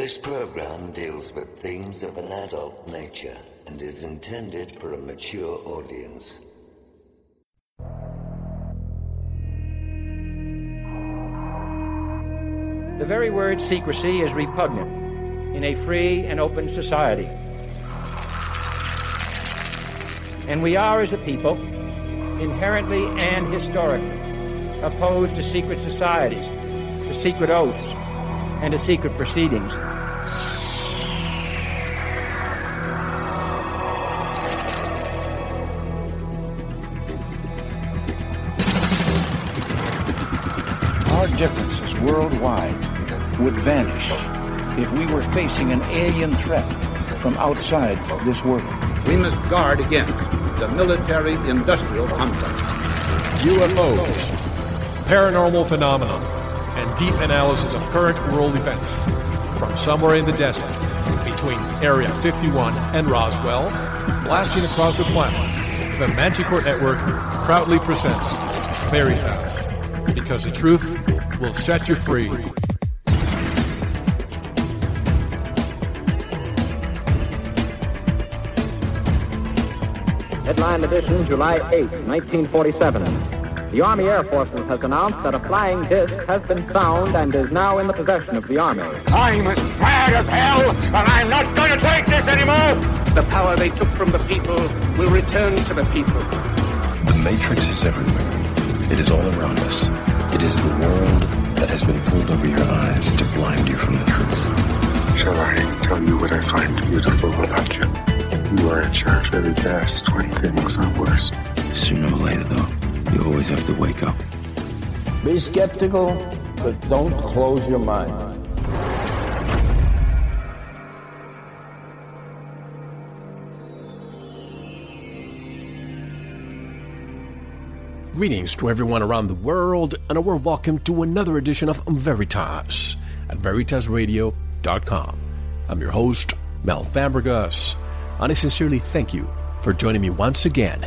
This program deals with themes of an adult nature and is intended for a mature audience. The very word secrecy is repugnant in a free and open society. And we are, as a people, inherently and historically opposed to secret societies, to secret oaths, and to secret proceedings. Our differences worldwide would vanish if we were facing an alien threat from outside of this world. We must guard against the military-industrial complex, UFOs, paranormal phenomena, and deep analysis of current world events from somewhere in the desert between Area 51 and Roswell, blasting across the planet. The Manticore Network proudly presents Bare Facts, because the truth will set you free. Headline edition, July 8, 1947. The Army Air Forces has announced that a flying disc has been found and is now in the possession of the Army. I'm as mad as hell, and I'm not going to take this anymore! The power they took from the people will return to the people. The Matrix is everywhere. It is all around us. It is the world that has been pulled over your eyes to blind you from the truth. Shall I tell you what I find beautiful about you? You are in charge of every past 20 things or worse. Sooner or later, though, you always have to wake up. Be skeptical, but don't close your mind. Greetings to everyone around the world, and a warm welcome to another edition of Veritas at VeritasRadio.com. I'm your host, Mel Fabregas, and I sincerely thank you for joining me once again.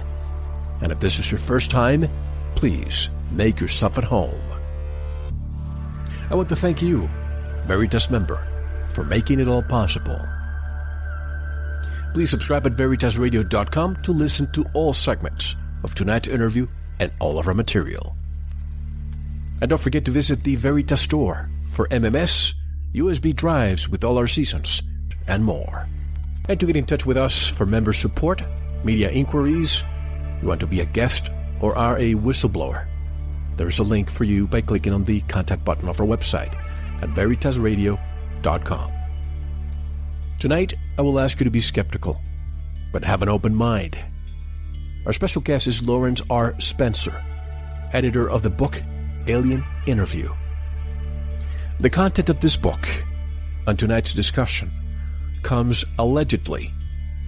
And if this is your first time, please make yourself at home. I want to thank you, Veritas member, for making it all possible. Please subscribe at VeritasRadio.com to listen to all segments of tonight's interview and all of our material. And don't forget to visit the Veritas store for MMS, USB drives with all our seasons, and more. And to get in touch with us for member support, media inquiries, you want to be a guest or are a whistleblower? There is a link for you by clicking on the contact button of our website at VeritasRadio.com. Tonight, I will ask you to be skeptical, but have an open mind. Our special guest is Lawrence R. Spencer, editor of the book Alien Interview. The content of this book and tonight's discussion comes allegedly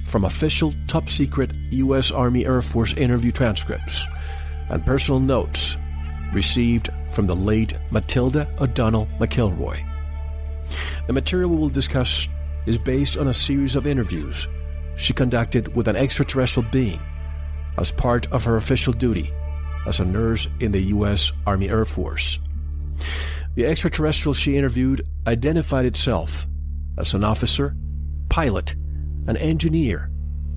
from official top-secret U.S. Army Air Force interview transcripts and personal notes received from the late Matilda O'Donnell McElroy. The material we will discuss is based on a series of interviews she conducted with an extraterrestrial being as part of her official duty as a nurse in the U.S. Army Air Force. The extraterrestrial she interviewed identified itself as an officer, pilot, an engineer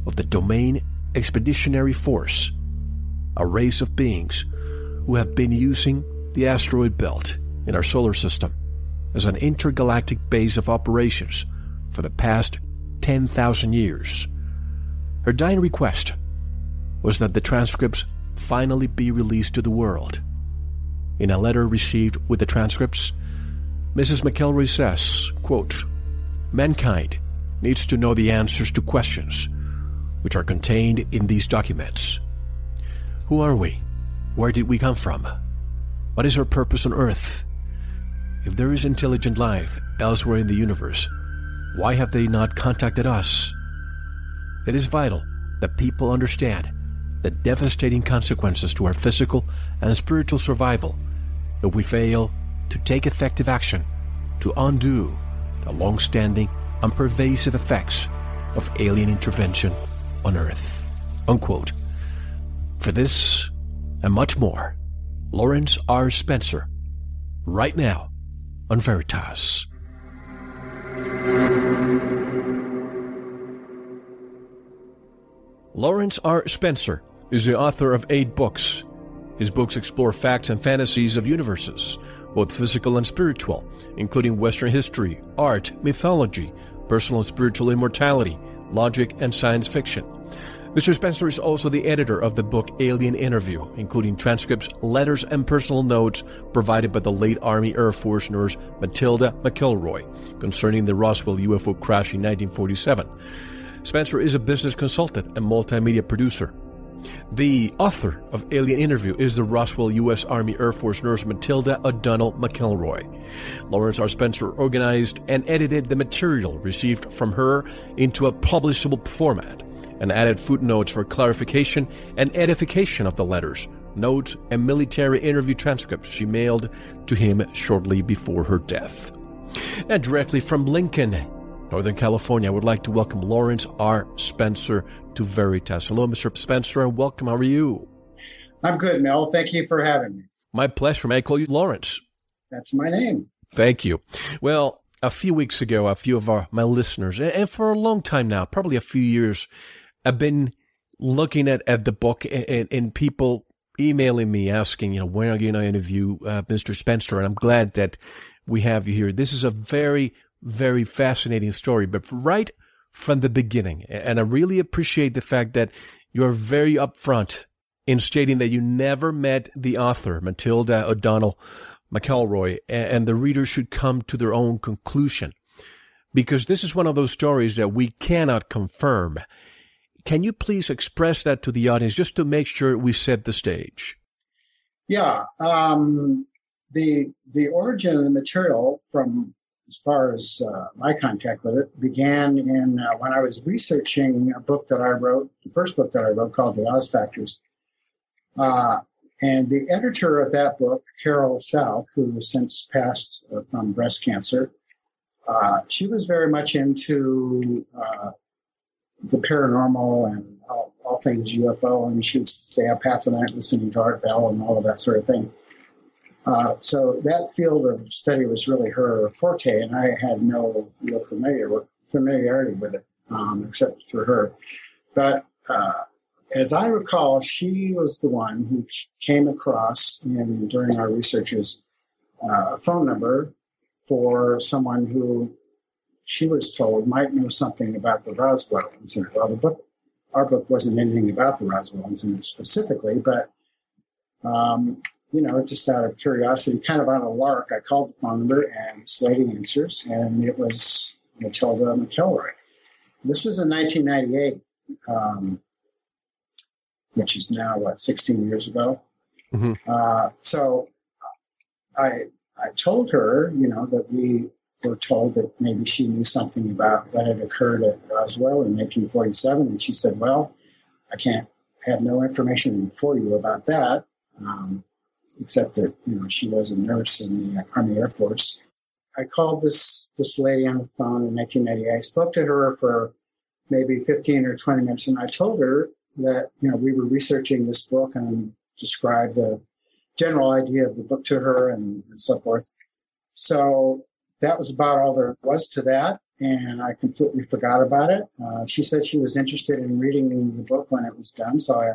of the Domain Expeditionary Force, a race of beings who have been using the asteroid belt in our solar system as an intergalactic base of operations for the past 10,000 years. Her dying request was that the transcripts finally be released to the world. In a letter received with the transcripts, Mrs. McElroy says, quote, "Mankind needs to know the answers to questions which are contained in these documents. Who are we? Where did we come from? What is our purpose on Earth? If there is intelligent life elsewhere in the universe, why have they not contacted us? It is vital that people understand the devastating consequences to our physical and spiritual survival if we fail to take effective action to undo the long-standing and pervasive effects of alien intervention on Earth." Unquote. For this and much more, Lawrence R. Spencer, right now on Veritas. Lawrence R. Spencer is the author of 8 books. His books explore facts and fantasies of universes, both physical and spiritual, including Western history, art, mythology, personal and spiritual immortality, logic, and science fiction. Mr. Spencer is also the editor of the book Alien Interview, including transcripts, letters, and personal notes provided by the late Army Air Force nurse Matilda McElroy concerning the Roswell UFO crash in 1947. Spencer is a business consultant and multimedia producer. The author of Alien Interview is the Roswell U.S. Army Air Force nurse Matilda O'Donnell McElroy. Lawrence R. Spencer organized and edited the material received from her into a publishable format and added footnotes for clarification and edification of the letters, notes, and military interview transcripts she mailed to him shortly before her death. And directly from Lincoln, Northern California, I would like to welcome Lawrence R. Spencer to Veritas. Hello, Mr. Spencer, and welcome. How are you? I'm good, Mel. Thank you for having me. My pleasure. May I call you Lawrence? That's my name. Thank you. Well, a few weeks ago, a few of my listeners, and for a long time now, probably a few years, I've been looking at the book and people emailing me asking, when are you going to interview Mr. Spencer? And I'm glad that we have you here. This is a very, very fascinating story, but right from the beginning. And I really appreciate the fact that you're very upfront in stating that you never met the author, Matilda O'Donnell McElroy, and the reader should come to their own conclusion, because this is one of those stories that we cannot confirm. Can you please express that to the audience just to make sure we set the stage? Yeah. The origin of the material, from as far as my contact with it, began in when I was researching a book that I wrote, the first book that I wrote called The Oz Factors. And the editor of that book, Carol South, who has since passed from breast cancer, she was very much into the paranormal and all things UFO, and she would stay up half the night listening to Art Bell and all of that sort of thing. So that field of study was really her forte, and I had no real familiarity with it, except through her. But as I recall, she was the one who came across, during our researches, a phone number for someone who she was told might know something about the Roswell incident. Well, our book wasn't anything about the Roswell incident specifically, but, just out of curiosity, kind of on a lark, I called the phone number, and this lady answers, and it was Matilda McElroy. This was in 1998, which is now, 16 years ago. Mm-hmm. So I told her, that we were told that maybe she knew something about what had occurred at Roswell in 1947. And she said, well, I have no information for you about that, except that, she was a nurse in the Army Air Force. I called this lady on the phone in 1998. I spoke to her for maybe 15 or 20 minutes, and I told her that, we were researching this book, and described the general idea of the book to her and so forth. So that was about all there was to that, and I completely forgot about it. She said she was interested in reading the book when it was done, so I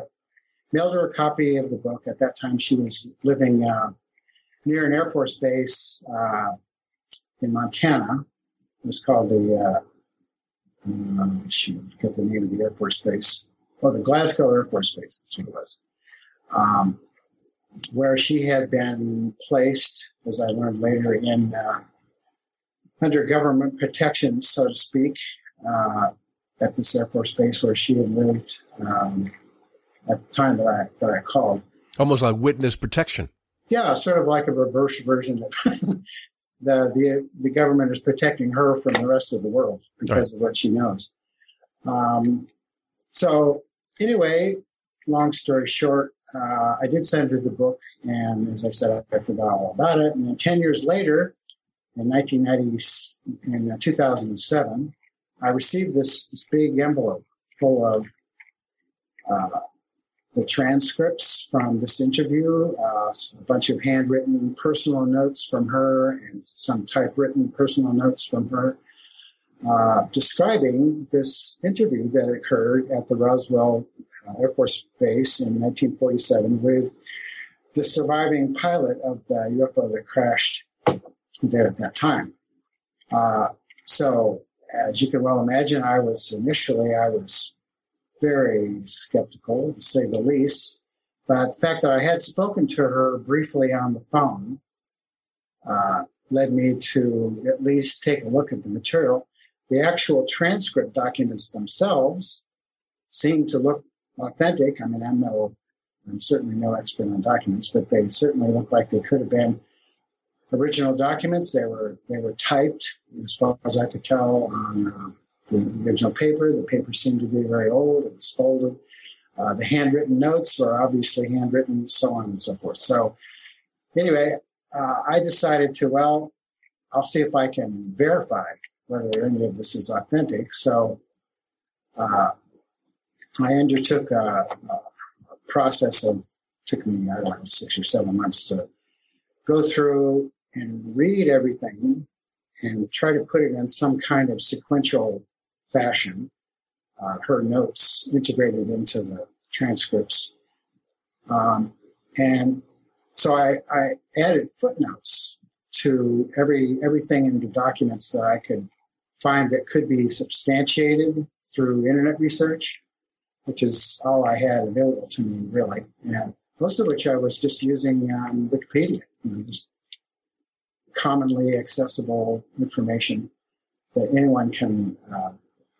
mailed her a copy of the book. At that time, she was living near an Air Force base in Montana. It was called I forget the name of the Air Force base. Oh, the Glasgow Air Force Base, that's what it was, where she had been placed, as I learned later, in under government protection, so to speak, at this Air Force Base where she had lived at the time that I called. Almost like witness protection. Yeah, sort of like a reverse version of the government is protecting her from the rest of the world because of what she knows. So anyway, long story short, I did send her the book, and as I said, I forgot all about it. And then 10 years later, in 2007, I received this big envelope full of the transcripts from this interview, a bunch of handwritten personal notes from her, and some typewritten personal notes from her. describing this interview that occurred at the Roswell Air Force Base in 1947 with the surviving pilot of the UFO that crashed there at that time. So as you can well imagine, I was very skeptical, to say the least. But the fact that I had spoken to her briefly on the phone led me to at least take a look at the material. The actual transcript documents themselves seem to look authentic. I mean, I'm certainly no expert on documents, but they certainly look like they could have been original documents. They were typed, as far as I could tell, on the original paper. The paper seemed to be very old. It was folded. The handwritten notes were obviously handwritten, so on and so forth. So anyway, I decided to, I'll see if I can verify whether any of this is authentic. So I undertook a process of, took me, I don't know, 6 or 7 months to go through and read everything and try to put it in some kind of sequential fashion. Her notes integrated into the transcripts. And so I added footnotes to everything in the documents that I could find that could be substantiated through internet research, which is all I had available to me, really. And most of which I was just using on Wikipedia, just commonly accessible information that anyone can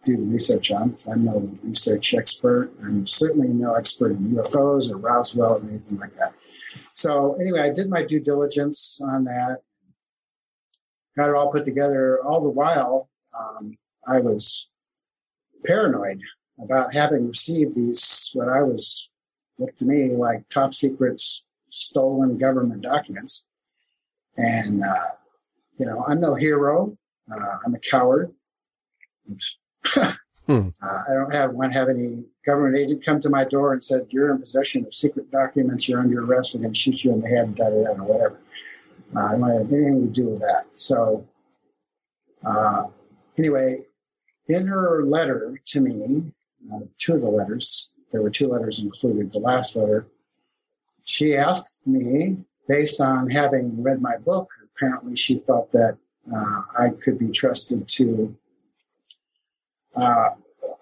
do the research on, because I'm no research expert. I'm certainly no expert in UFOs or Roswell or anything like that. So anyway, I did my due diligence on that, got it all put together. All the while, I was paranoid about having received these, looked to me like top secret stolen government documents. And, I'm no hero. I'm a coward. I don't have any government agent come to my door and said, "You're in possession of secret documents. You're under arrest. We're going to shoot you in the head," or whatever. I don't have anything to do with that. So, anyway, in her letter to me, two of the letters, there were two letters included. The last letter, she asked me, based on having read my book, apparently she felt that I could be trusted to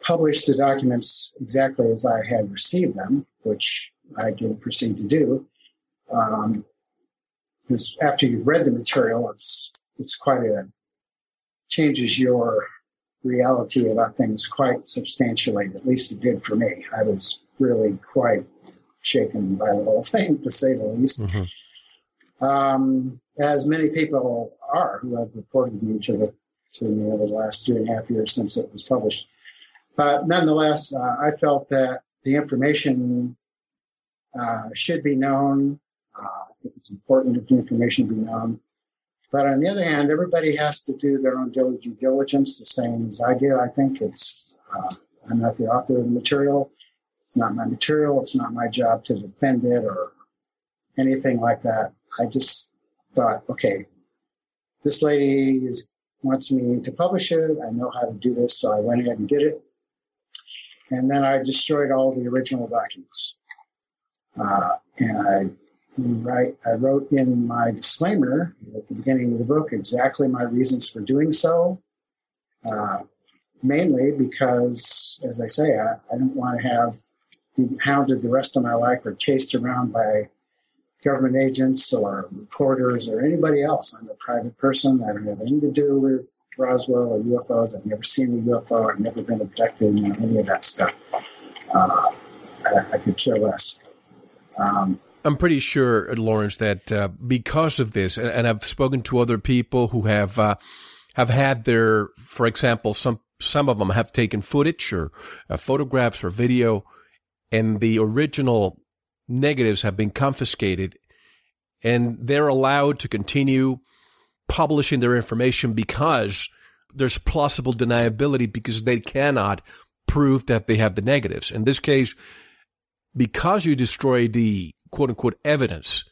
publish the documents exactly as I had received them, which I did proceed to do. Because after you've read the material, it's quite a changes your reality about things quite substantially. At least it did for me. I was really quite shaken by the whole thing, to say the least. Mm-hmm. As many people are who have reported me to me over the last 3.5 years since it was published. But nonetheless, I felt that the information should be known. I think it's important that the information be known. But on the other hand, everybody has to do their own due diligence, the same as I did. I think I'm not the author of the material. It's not my material. It's not my job to defend it or anything like that. I just thought, okay, this lady wants me to publish it. I know how to do this, so I went ahead and did it. And then I destroyed all the original documents. And I wrote in my disclaimer at the beginning of the book exactly my reasons for doing so, mainly because, as I say, I didn't want to be hounded the rest of my life or chased around by government agents or reporters or anybody else. I'm a private person. I don't have anything to do with Roswell or UFOs. I've never seen a UFO. I've never been abducted, any of that stuff. I could care less. I'm pretty sure, Lawrence, that because of this, and I've spoken to other people who have had their, for example, some of them have taken footage or photographs or video, and the original negatives have been confiscated, and they're allowed to continue publishing their information because there's plausible deniability because they cannot prove that they have the negatives. In this case, because you destroy the quote-unquote evidence,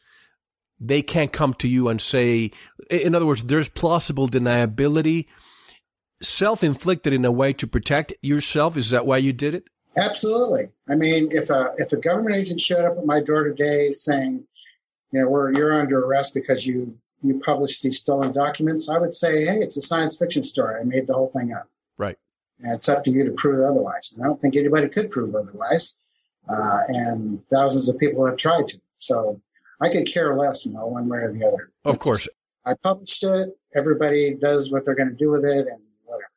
they can't come to you and say, in other words, there's plausible deniability self-inflicted in a way to protect yourself? Is that why you did it? Absolutely. I mean, if a government agent showed up at my door today saying, you know, you're under arrest because you published these stolen documents, I would say, hey, it's a science fiction story. I made the whole thing up. Right. And it's up to you to prove otherwise. And I don't think anybody could prove otherwise. And thousands of people have tried to. So I could care less, you know, one way or the other. Of course. I published it. Everybody does what they're going to do with it and whatever.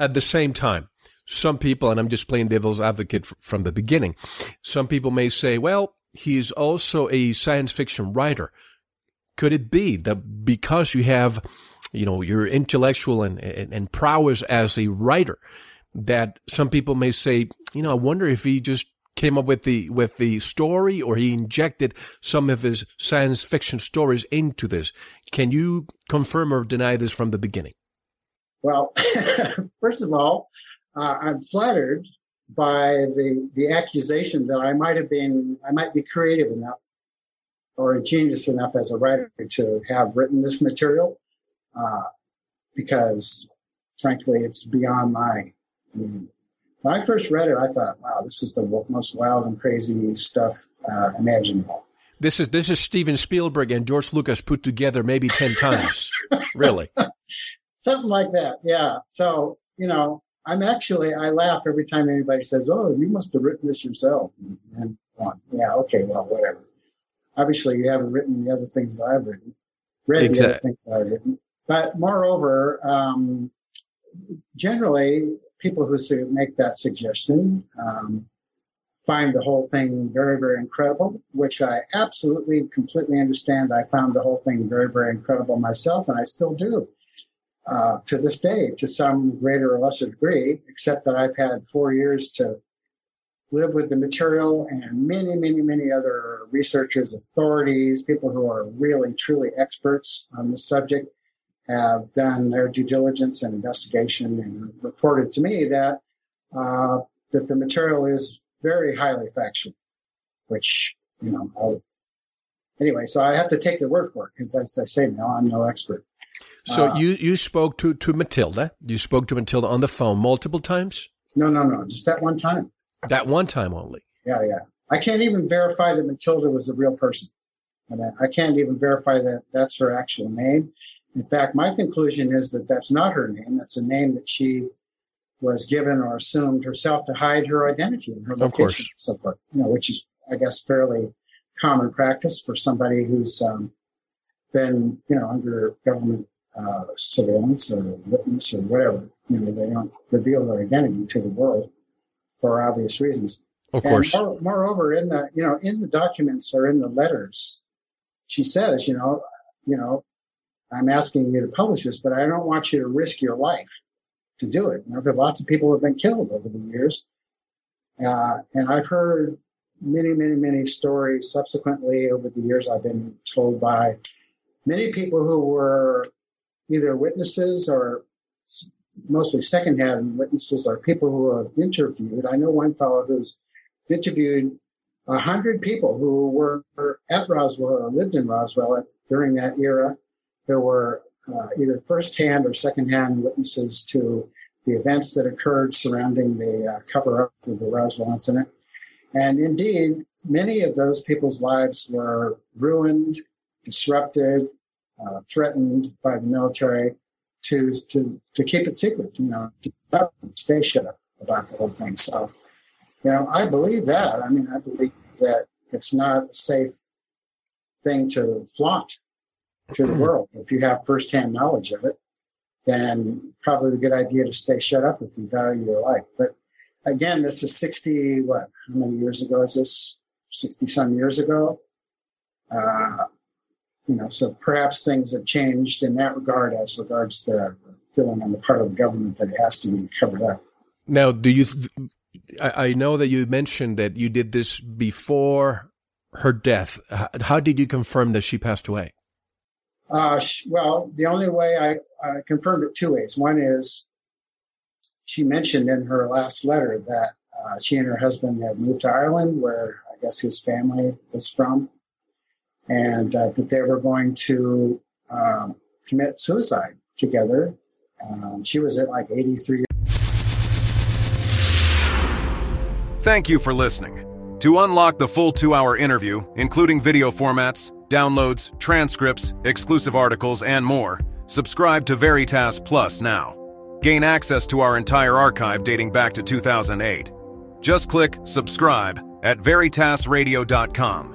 At the same time, some people, and I'm just playing devil's advocate from the beginning, some people may say, well, he is also a science fiction writer. Could it be that because you have, you know, your intellectual and prowess as a writer, that some people may say, you know, I wonder if he just came up with the story or he injected some of his science fiction stories into this. Can you confirm or deny this from the beginning? Well, first of all, I'm flattered by the accusation that I might be creative enough or ingenious enough as a writer to have written this material, because frankly, it's beyond my. I mean, when I first read it, I thought, wow, this is the most wild and crazy stuff imaginable. This is Steven Spielberg and George Lucas put together maybe 10 times, really. Something like that, yeah. So, you know, I laugh every time anybody says, oh, you must have written this yourself. And on. Yeah, okay, well, whatever. Obviously, you haven't written the other things that I've written. The other things that I've written. But moreover, generally, people who make that suggestion find the whole thing very, very incredible, which I absolutely, completely understand. I found the whole thing very, very incredible myself, and I still do. To this day, to some greater or lesser degree, except that I've had 4 years to live with the material and many, many, many other researchers, authorities, people who are really, truly experts on the subject have done their due diligence and investigation and reported to me that that the material is very highly factual, which, you know, anyway, so I have to take the word for it because, as I say now, I'm no expert. So you spoke to Matilda. You spoke to Matilda on the phone multiple times? No. Just that one time. That one time only? Yeah. I can't even verify that Matilda was a real person. And I can't even verify that that's her actual name. In fact, my conclusion is that that's not her name. That's a name that she was given or assumed herself to hide her identity and her location. Of course. And so forth, you know, which is, I guess, fairly common practice for somebody who's been, you know, under government surveillance or witness or whatever. You know, they don't reveal their identity to the world for obvious reasons. Of course. And moreover, in the documents or in the letters, she says, you know, I'm asking you to publish this, but I don't want you to risk your life to do it. You know, because lots of people have been killed over the years. And I've heard many, many, many stories subsequently over the years. I've been told by many people who were either witnesses or mostly secondhand witnesses or people who have interviewed. I know one fellow who's interviewed 100 people who were at Roswell or lived in Roswell during that era. There were either firsthand or secondhand witnesses to the events that occurred surrounding the cover-up of the Roswell incident. And indeed, many of those people's lives were ruined, disrupted, threatened by the military to keep it secret, you know, to stay shut up about the whole thing. So, you know, I believe that. I mean, I believe that it's not a safe thing to flaunt to the world. If you have firsthand knowledge of it, then probably a good idea to stay shut up if you value your life. But again, this is how many years ago is this? 60-some years ago. You know, so perhaps things have changed in that regard as regards to the feeling on the part of the government that it has to be covered up. Now, I know that you mentioned that you did this before her death. How did you confirm that she passed away? Well, the only way I confirmed it two ways. One is she mentioned in her last letter that she and her husband had moved to Ireland, where I guess his family was from. And that they were going to commit suicide together She was at like 83. Thank you for listening. To unlock the full 2-hour interview, including video formats, downloads, transcripts, exclusive articles, and more, subscribe to Veritas Plus now. Gain access to our entire archive dating back to 2008. Just click subscribe at VeritasRadio.com.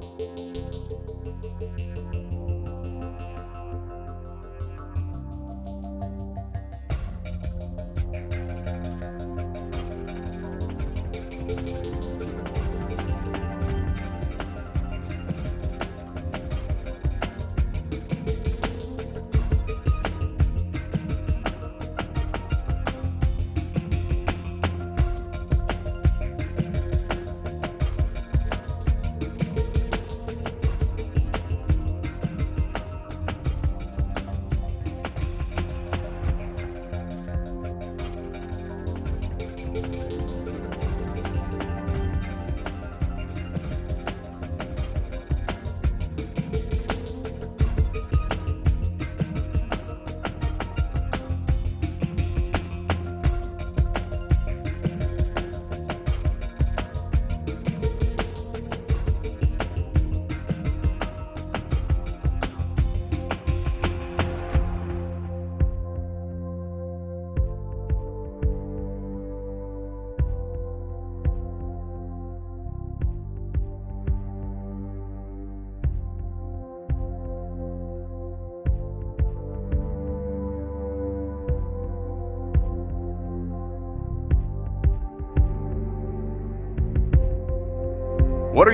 What are